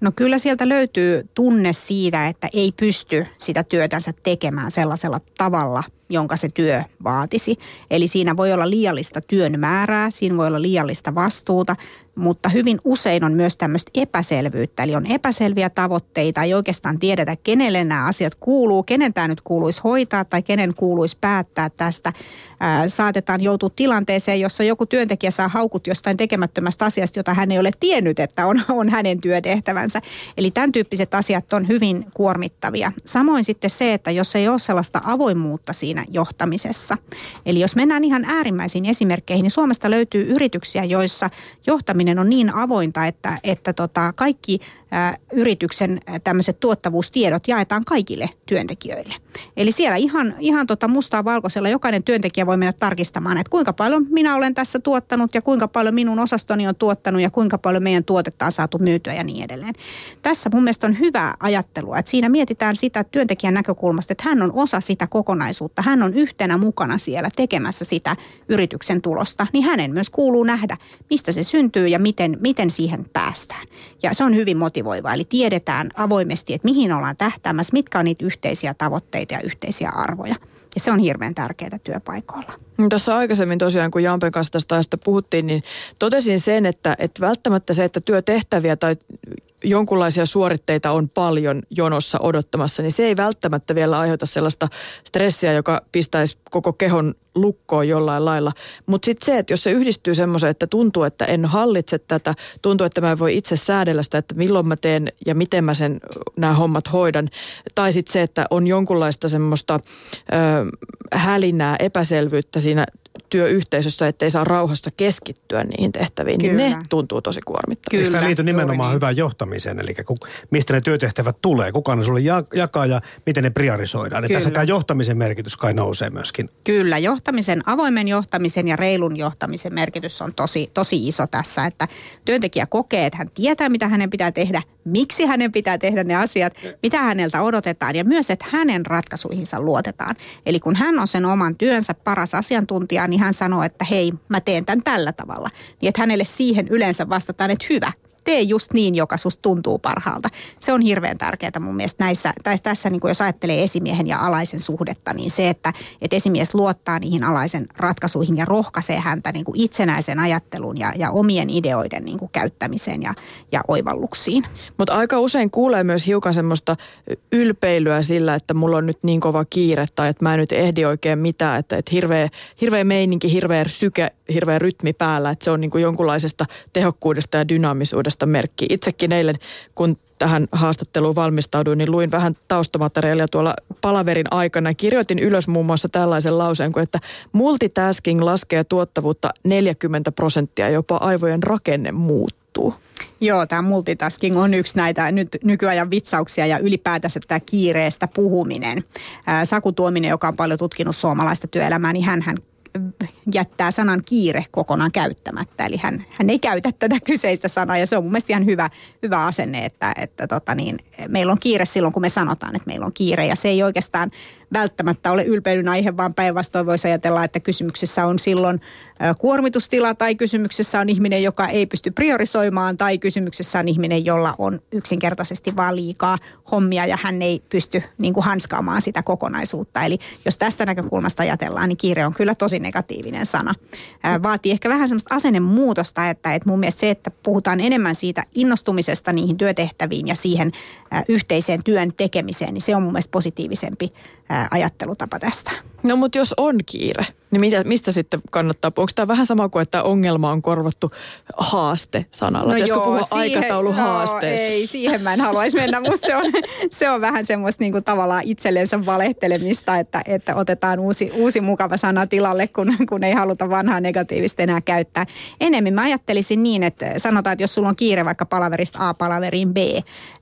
No kyllä sieltä löytyy tunne siitä, että ei pysty sitä työtänsä tekemään sellaisella tavalla, jonka se työ vaatisi. Eli siinä voi olla liiallista työn määrää, siinä voi olla liiallista vastuuta, mutta hyvin usein on myös tämmöistä epäselvyyttä. Eli on epäselviä tavoitteita, ei oikeastaan tiedetä, kenelle nämä asiat kuuluu, kenen tämä nyt kuuluisi hoitaa tai kenen kuuluisi päättää tästä. Ää, saatetaan joutua tilanteeseen, jossa joku työntekijä saa haukut jostain tekemättömästä asiasta, jota hän ei ole tiennyt, että on, on hänen työtehtävänsä. Eli tämän tyyppiset asiat on hyvin kuormittavia. Samoin sitten se, että jos ei ole sellaista avoimuutta siinä, johtamisessa. Eli jos mennään ihan äärimmäisiin esimerkkeihin, niin Suomesta löytyy yrityksiä, joissa johtaminen on niin avointa, että, että tota kaikki ä, yrityksen tämmöiset tuottavuustiedot jaetaan kaikille työntekijöille. Eli siellä ihan, ihan tota mustaa valkoisella jokainen työntekijä voi mennä tarkistamaan, että kuinka paljon minä olen tässä tuottanut ja kuinka paljon minun osastoni on tuottanut ja kuinka paljon meidän tuotetta on saatu myytyä ja niin edelleen. Tässä mun mielestä on hyvää ajattelua, että siinä mietitään sitä työntekijän näkökulmasta, että hän on osa sitä kokonaisuutta. Hän on yhtenä mukana siellä tekemässä sitä yrityksen tulosta, niin hänen myös kuuluu nähdä, mistä se syntyy ja miten, miten siihen päästään. Ja se on hyvin motivoivaa, eli tiedetään avoimesti, että mihin ollaan tähtäämässä, mitkä on niitä yhteisiä tavoitteita ja yhteisiä arvoja. Ja se on hirveän tärkeää työpaikoilla. Tuossa aikaisemmin tosiaan, kun Jampen kanssa tästä ajasta puhuttiin, niin totesin sen, että, että välttämättä se, että työtehtäviä tai jonkunlaisia suoritteita on paljon jonossa odottamassa, niin se ei välttämättä vielä aiheuta sellaista stressiä, joka pistäisi koko kehon lukkoon jollain lailla. Mutta sitten se, että jos se yhdistyy semmoiseen, että tuntuu, että en hallitse tätä, tuntuu, että mä en voi itse säädellä sitä, että milloin mä teen ja miten mä sen nämä hommat hoidan. Tai sitten se, että on jonkunlaista semmoista ö, hälinää, epäselvyyttä siinä työyhteisössä, ettei saa rauhassa keskittyä niihin tehtäviin, Kyllä. niin ne tuntuu tosi kuormittavasti. Kyllä. Tämä liittyy nimenomaan niin. hyvään johtamiseen, eli mistä ne työtehtävät tulee, kuka ne sulle jakaa ja miten ne priorisoidaan. Tässä tämä johtamisen merkitys kai nousee myöskin. Kyllä, johtamisen, avoimen johtamisen ja reilun johtamisen merkitys on tosi, tosi iso tässä, että työntekijä kokee, että hän tietää, mitä hänen pitää tehdä, miksi hänen pitää tehdä ne asiat, mitä häneltä odotetaan ja myös, että hänen ratkaisuihinsa luotetaan. Eli kun hän on sen oman työnsä paras asiantuntija, niin hän sanoo, että hei, mä teen tämän tällä tavalla. Niin että hänelle siihen yleensä vastataan, että hyvä, tee just niin, joka susta tuntuu parhaalta. Se on hirveän tärkeää mun mielestä näissä, tai tässä niin kuin jos ajattelee esimiehen ja alaisen suhdetta, niin se, että, että esimies luottaa niihin alaisen ratkaisuihin ja rohkaisee häntä niin kuin itsenäisen ajatteluun ja, ja omien ideoiden niin kuin käyttämiseen ja, ja oivalluksiin. Mutta aika usein kuulee myös hiukan semmoista ylpeilyä sillä, että mulla on nyt niin kova kiire tai että mä en nyt ehdi oikein mitään, että, että hirveä, hirveä meininki, hirveä syke, hirveä rytmi päällä, että se on niin kuin jonkunlaisesta tehokkuudesta ja dynaamisuudesta merkki. Itsekin eilen, kun tähän haastatteluun valmistauduin, niin luin vähän taustamateriaalia tuolla palaverin aikana. Kirjoitin ylös muun muassa tällaisen lauseen, kuin että multitasking laskee tuottavuutta neljäkymmentä prosenttia, jopa aivojen rakenne muuttuu. Joo, tämä multitasking on yksi näitä nyt nykyajan vitsauksia ja ylipäätänsä tämä kiireestä puhuminen. Ää, Saku Tuominen, joka on paljon tutkinut suomalaista työelämää, niin hänhän jättää sanan kiire kokonaan käyttämättä. Eli hän, hän ei käytä tätä kyseistä sanaa ja se on mun mielestä ihan hyvä, hyvä asenne, että, että tota niin, meillä on kiire silloin, kun me sanotaan, että meillä on kiire. Ja se ei oikeastaan välttämättä ole ylpeilyn aihe, vaan päinvastoin voisi ajatella, että kysymyksessä on silloin kuormitustila tai kysymyksessä on ihminen, joka ei pysty priorisoimaan tai kysymyksessä on ihminen, jolla on yksinkertaisesti vaan liikaa hommia ja hän ei pysty niin kuin hanskaamaan sitä kokonaisuutta. Eli jos tästä näkökulmasta ajatellaan, niin kiire on kyllä tosi negatiivinen sana. Vaatii ehkä vähän sellaista asennemuutosta, että, että mun mielestä se, että puhutaan enemmän siitä innostumisesta niihin työtehtäviin ja siihen yhteiseen työn tekemiseen, niin se on mun mielestä positiivisempi ajattelutapa tästä. No mutta jos on kiire, niin mitä, mistä sitten kannattaa? Onko tämä vähän sama kuin, että ongelma on korvattu haaste-sanalla? No Pitäisikö puhua aikatauluhaasteista? No ei, siihen mä en haluaisi mennä. Musta se on, se on vähän semmoista niinku tavallaan itsellensä valehtelemista, että, että otetaan uusi, uusi mukava sana tilalle, kun, kun ei haluta vanhaa negatiivista enää käyttää. Enemmän mä ajattelisin niin, että sanotaan, että jos sulla on kiire vaikka palaverista A palaveriin B,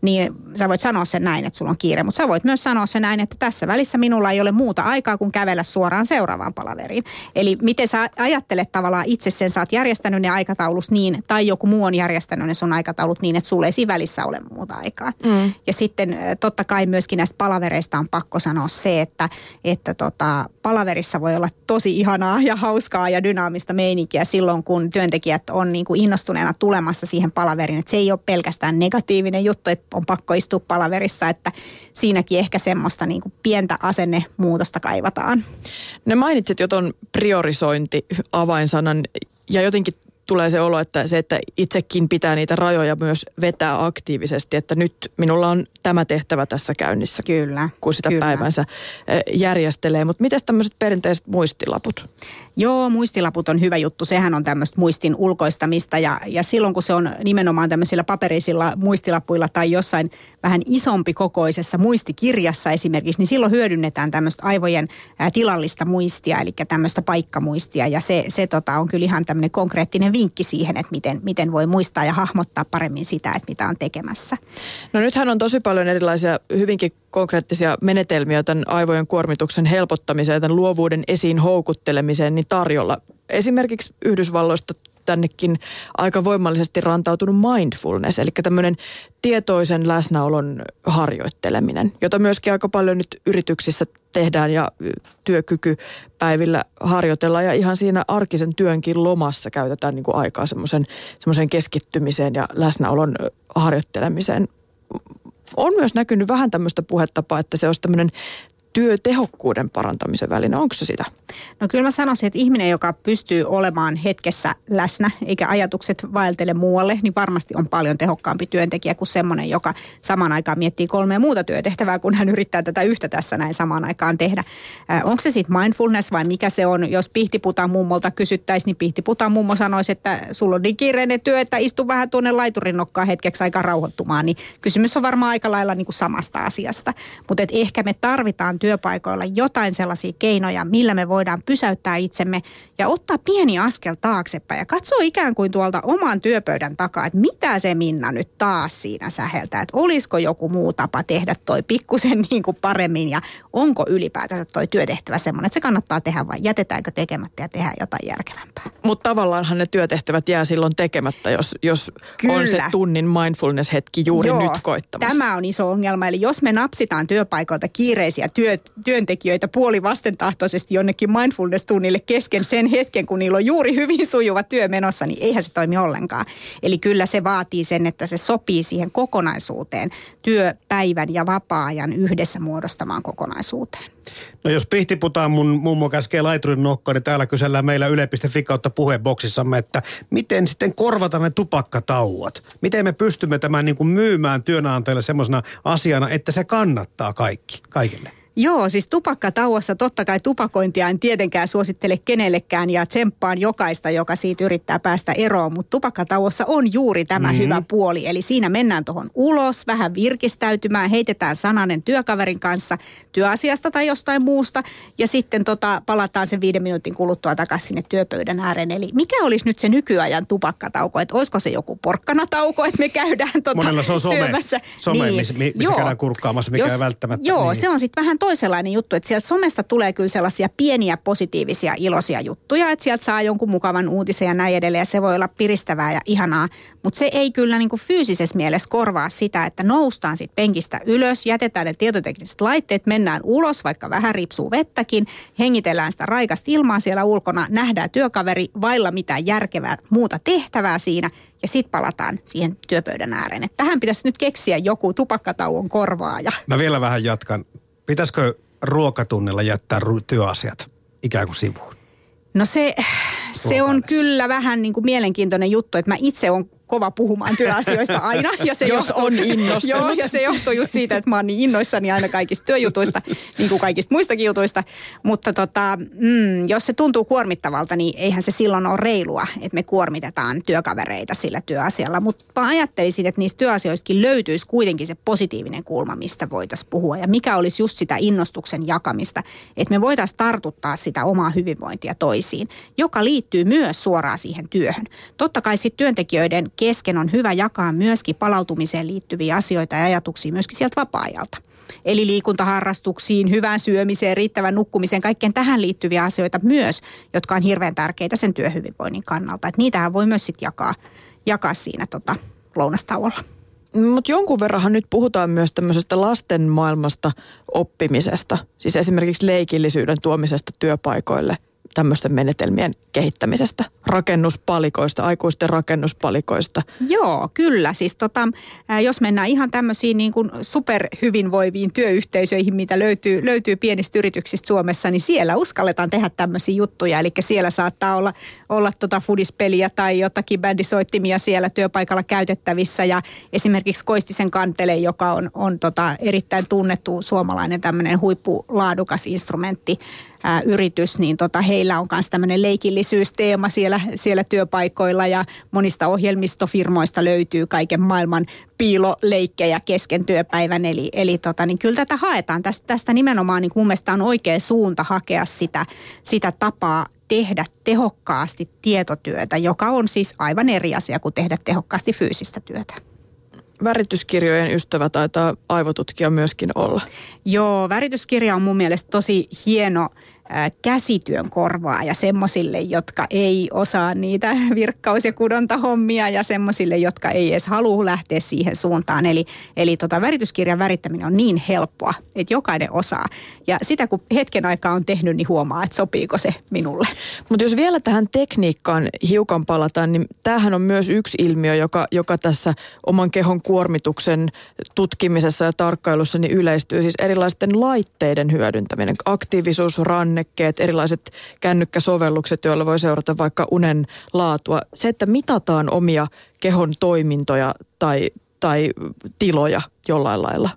niin sä voit sanoa sen näin, että sulla on kiire, mutta sä voit myös sanoa sen näin, että tässä välissä minulla ei ole muuta aikaa kuin kävellä suoraan seuraavaan palaveriin. Eli miten sä ajattelet tavallaan itse sen, sä oot järjestänyt ne aikataulut niin, tai joku muu on järjestänyt ne sun aikataulut niin, että sulla ei siinä välissä ole muuta aikaa. Mm. Ja sitten totta kai myöskin näistä palavereista on pakko sanoa se, että, että tota, palaverissa voi olla tosi ihanaa ja hauskaa ja dynaamista meininkiä silloin, kun työntekijät on niin kuin innostuneena tulemassa siihen palaveriin. Että se ei ole pelkästään negatiivinen juttu, että on pakko istua palaverissa, että siinäkin ehkä semmoista niin kuin pientä asennemuutosta kaivataan. No mainitsit jo ton priorisointi avainsanan ja jotenkin tulee se olo, että se, että itsekin pitää niitä rajoja myös vetää aktiivisesti, että nyt minulla on tämä tehtävä tässä käynnissä, kyllä, kun sitä kyllä. päivänsä järjestelee. Mutta mites tämmöiset perinteiset muistilaput? Joo, muistilaput on hyvä juttu. Sehän on tämmöistä muistin ulkoistamista ja, ja silloin, kun se on nimenomaan tämmöisillä paperisilla muistilapuilla tai jossain vähän isompi kokoisessa muistikirjassa esimerkiksi, niin silloin hyödynnetään tämmöistä aivojen tilallista muistia, eli tämmöistä paikkamuistia ja se, se tota, on kyllä ihan tämmöinen konkreettinen vinkki siihen, että miten, miten voi muistaa ja hahmottaa paremmin sitä, että mitä on tekemässä. No nythän on tosi paljon erilaisia hyvinkin konkreettisia menetelmiä tämän aivojen kuormituksen helpottamiseen, tämän luovuuden esiin houkuttelemiseen niin tarjolla. Esimerkiksi Yhdysvalloista tännekin aika voimallisesti rantautunut mindfulness, eli tämmöinen tietoisen läsnäolon harjoitteleminen, jota myöskin aika paljon nyt yrityksissä tehdään ja työkykypäivillä harjoitellaan ja ihan siinä arkisen työnkin lomassa käytetään niin kuin aikaa semmoisen keskittymiseen ja läsnäolon harjoittelemiseen. On myös näkynyt vähän tämmöistä puhetapaa, että se olisi tämmöinen työtehokkuuden parantamisen väline. Onko se sitä? No kyllä mä sanoisin, että ihminen, joka pystyy olemaan hetkessä läsnä, eikä ajatukset vaeltele muualle, niin varmasti on paljon tehokkaampi työntekijä kuin semmoinen, joka samaan aikaan miettii kolmea muuta työtehtävää, kun hän yrittää tätä yhtä tässä näin samaan aikaan tehdä. Äh, onko se sitten mindfulness vai mikä se on? Jos Pihtiputaan mummolta kysyttäisiin, niin Pihtiputaan mummo sanoisi, että sulla on niin kiireinen työ, että istu vähän tuonne laiturin nokkaan hetkeksi aikaa rauhoittumaan. Niin kysymys on varmaan aika lailla niin kuin samasta asiasta. Mutta ehkä me tarvitaan työpaikoilla jotain sellaisia keinoja, millä me voidaan pysäyttää itsemme ja ottaa pieni askel taaksepäin ja katsoa ikään kuin tuolta oman työpöydän takaa, että mitä se Minna nyt taas siinä säheltää, että olisiko joku muu tapa tehdä toi pikkusen niin kuin paremmin ja onko ylipäätänsä toi työtehtävä semmoinen, että se kannattaa tehdä vai jätetäänkö tekemättä ja tehdä jotain järkevämpää. Mutta tavallaanhan ne työtehtävät jää silloin tekemättä, jos, jos on se tunnin mindfulness-hetki juuri Joo, nyt koittamassa. Tämä on iso ongelma, eli jos me napsitaan työpaikoilta kiireisiä työ työntekijöitä puolivastentahtoisesti jonnekin mindfulness-tunnille kesken sen hetken, kun niillä on juuri hyvin sujuva työ menossa, niin eihän se toimi ollenkaan. Eli kyllä se vaatii sen, että se sopii siihen kokonaisuuteen, työpäivän ja vapaa-ajan yhdessä muodostamaan kokonaisuuteen. No jos Pihtiputaan mun mummo käskee laiturin nokkaan, niin täällä kysellään meillä yle piste fi kautta puheboksissamme, että miten sitten korvata ne tupakkatauot? Miten me pystymme tämän niin kuin myymään työnantajalle semmoisena asiana, että se kannattaa kaikki, kaikille? Joo, siis tupakkatauossa totta kai tupakointia en tietenkään suosittele kenellekään ja tsemppaan jokaista, joka siitä yrittää päästä eroon, mutta tupakkatauossa on juuri tämä mm-hmm. hyvä puoli. Eli siinä mennään tuohon ulos, vähän virkistäytymään, heitetään sananen työkaverin kanssa työasiasta tai jostain muusta ja sitten tota, palataan sen viiden minuutin kuluttua takaisin sinne työpöydän ääreen. Eli mikä olisi nyt se nykyajan tupakkatauko, että olisiko se joku porkkanatauko, että me käydään tota, monella se on some, syömässä. Some, niin, missä, missä joo, käydään kurkkaamassa, mikä jos, ei välttämättä. Joo, niin. Se on sitten vähän toisenlainen juttu, että sieltä somesta tulee kyllä sellaisia pieniä positiivisia iloisia juttuja, että sieltä saa jonkun mukavan uutisen ja näin edelleen ja se voi olla piristävää ja ihanaa, mutta se ei kyllä niin kuin fyysisessä mielessä korvaa sitä, että noustaan sit penkistä ylös, jätetään ne tietotekniset laitteet, mennään ulos, vaikka vähän ripsuu vettäkin, hengitellään sitä raikasta ilmaa siellä ulkona, nähdään työkaveri vailla mitään järkevää muuta tehtävää siinä ja sitten palataan siihen työpöydän ääreen. Et tähän pitäisi nyt keksiä joku tupakkatauon korvaaja. Mä vielä vähän jatkan. Pitäisikö ruokatunnilla jättää työasiat ikään kuin sivuun? No se, se on kyllä vähän niin kuin mielenkiintoinen juttu, että mä itse olen kova puhumaan työasioista aina. Ja se Jos johtuu, on innostunut. Joo, ja se johtuu just siitä, että mä oon niin innoissani aina kaikista työjutuista, niin kuin kaikista muistakin jutuista. Mutta tota, mm, jos se tuntuu kuormittavalta, niin eihän se silloin ole reilua, että me kuormitetaan työkavereita sillä työasialla. Mutta mä ajattelisin, että niistä työasioistakin löytyisi kuitenkin se positiivinen kulma, mistä voitaisiin puhua. Ja mikä olisi just sitä innostuksen jakamista, että me voitaisiin tartuttaa sitä omaa hyvinvointia toisiin, joka liittyy myös suoraan siihen työhön. Totta kai sitten työntekijöiden kesken on hyvä jakaa myöskin palautumiseen liittyviä asioita ja ajatuksia myöskin sieltä vapaa-ajalta. Eli liikuntaharrastuksiin, hyvään syömiseen, riittävän nukkumiseen, kaikkeen tähän liittyviä asioita myös, jotka on hirveän tärkeitä sen työhyvinvoinnin kannalta. Että niitähän voi myös sitten jakaa, jakaa siinä tota, lounastauolla. Mutta jonkun verranhan nyt puhutaan myös tämmöisestä lasten maailmasta oppimisesta, siis esimerkiksi leikillisyyden tuomisesta työpaikoille, tämmöisten menetelmien kehittämisestä, rakennuspalikoista, aikuisten rakennuspalikoista. Joo, kyllä. Siis tota, jos mennään ihan tämmöisiin niin kuin superhyvinvoiviin työyhteisöihin, mitä löytyy, löytyy pienistä yrityksistä Suomessa, niin siellä uskalletaan tehdä tämmöisiä juttuja. Eli siellä saattaa olla, olla tota fudispeliä tai jotakin bändisoittimia siellä työpaikalla käytettävissä. Ja esimerkiksi Koistisen Kantele, joka on, on tota erittäin tunnettu suomalainen tämmöinen huippulaadukas instrumentti, Ää, yritys, niin tota, heillä on myös tämmöinen leikillisyysteema siellä, siellä työpaikoilla ja monista ohjelmistofirmoista löytyy kaiken maailman piiloleikkejä kesken työpäivän. Eli, eli tota, niin kyllä tätä haetaan. Tästä, tästä nimenomaan niin mun mielestä on oikea suunta hakea sitä, sitä tapaa tehdä tehokkaasti tietotyötä, joka on siis aivan eri asia kuin tehdä tehokkaasti fyysistä työtä. Värityskirjojen ystävä taitaa aivotutkija myöskin olla. Joo, värityskirja on mun mielestä tosi hieno käsityön korvaa ja semmoisille, jotka ei osaa niitä virkkaus- ja kudontahommia ja semmoisille, jotka ei edes halua lähteä siihen suuntaan. Eli, eli tota, värityskirjan värittäminen on niin helppoa, että jokainen osaa. Ja sitä kun hetken aikaa on tehnyt, niin huomaa, että sopiiko se minulle. Mutta jos vielä tähän tekniikkaan hiukan palataan, niin tämähän on myös yksi ilmiö, joka, joka tässä oman kehon kuormituksen tutkimisessa ja tarkkailussa niin yleistyy. Siis erilaisten laitteiden hyödyntäminen, aktiivisuus, rann, erilaiset kännykkäsovellukset, joilla voi seurata vaikka unen laatua. Se, että mitataan omia kehon toimintoja tai, tai tiloja jollain lailla.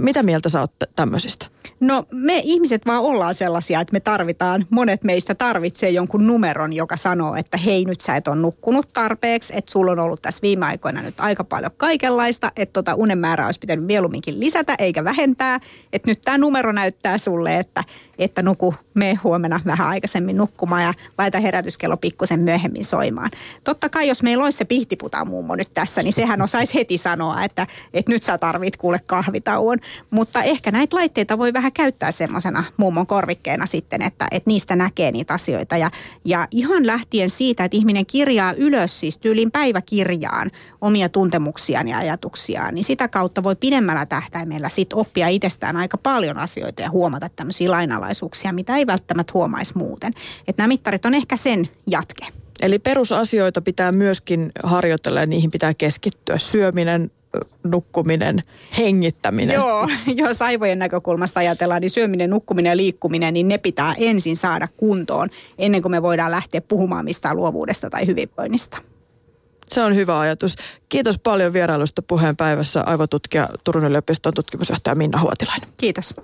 Mitä mieltä sä oot tämmöisistä? No me ihmiset vaan ollaan sellaisia, että me tarvitaan, monet meistä tarvitsee jonkun numeron, joka sanoo, että hei nyt sä et ole nukkunut tarpeeksi, että sulla on ollut tässä viime aikoina nyt aika paljon kaikenlaista, että tota unen määrää olisi pitänyt mieluumminkin lisätä eikä vähentää, että nyt tämä numero näyttää sulle, että, että nuku, mene huomenna vähän aikaisemmin nukkumaan ja laita herätyskello pikkusen myöhemmin soimaan. Totta kai jos meillä olisi se pihtiputaan mummo nyt tässä, niin sehän osaisi heti sanoa, että, että nyt sä tarvit kuule kahvitauon. Mutta ehkä näitä laitteita voi vähän käyttää semmoisena mummon korvikkeena sitten, että, että niistä näkee niitä asioita. Ja, ja ihan lähtien siitä, että ihminen kirjaa ylös, siis tyylin päiväkirjaan, omia tuntemuksiaan ja ajatuksiaan, niin sitä kautta voi pidemmällä tähtäimellä sit oppia itsestään aika paljon asioita ja huomata tämmöisiä lainalaisuuksia, mitä ei välttämättä huomaisi muuten. Että nämä mittarit on ehkä sen jatke. Eli perusasioita pitää myöskin harjoitella ja niihin pitää keskittyä. Syöminen, nukkuminen, hengittäminen. Joo, jos aivojen näkökulmasta ajatellaan, niin syöminen, nukkuminen ja liikkuminen, niin ne pitää ensin saada kuntoon, ennen kuin me voidaan lähteä puhumaan mistään luovuudesta tai hyvinvoinnista. Se on hyvä ajatus. Kiitos paljon vierailusta Puheen päivässä aivotutkija Turun yliopiston tutkimusjohtaja Minna Huotilainen. Kiitos.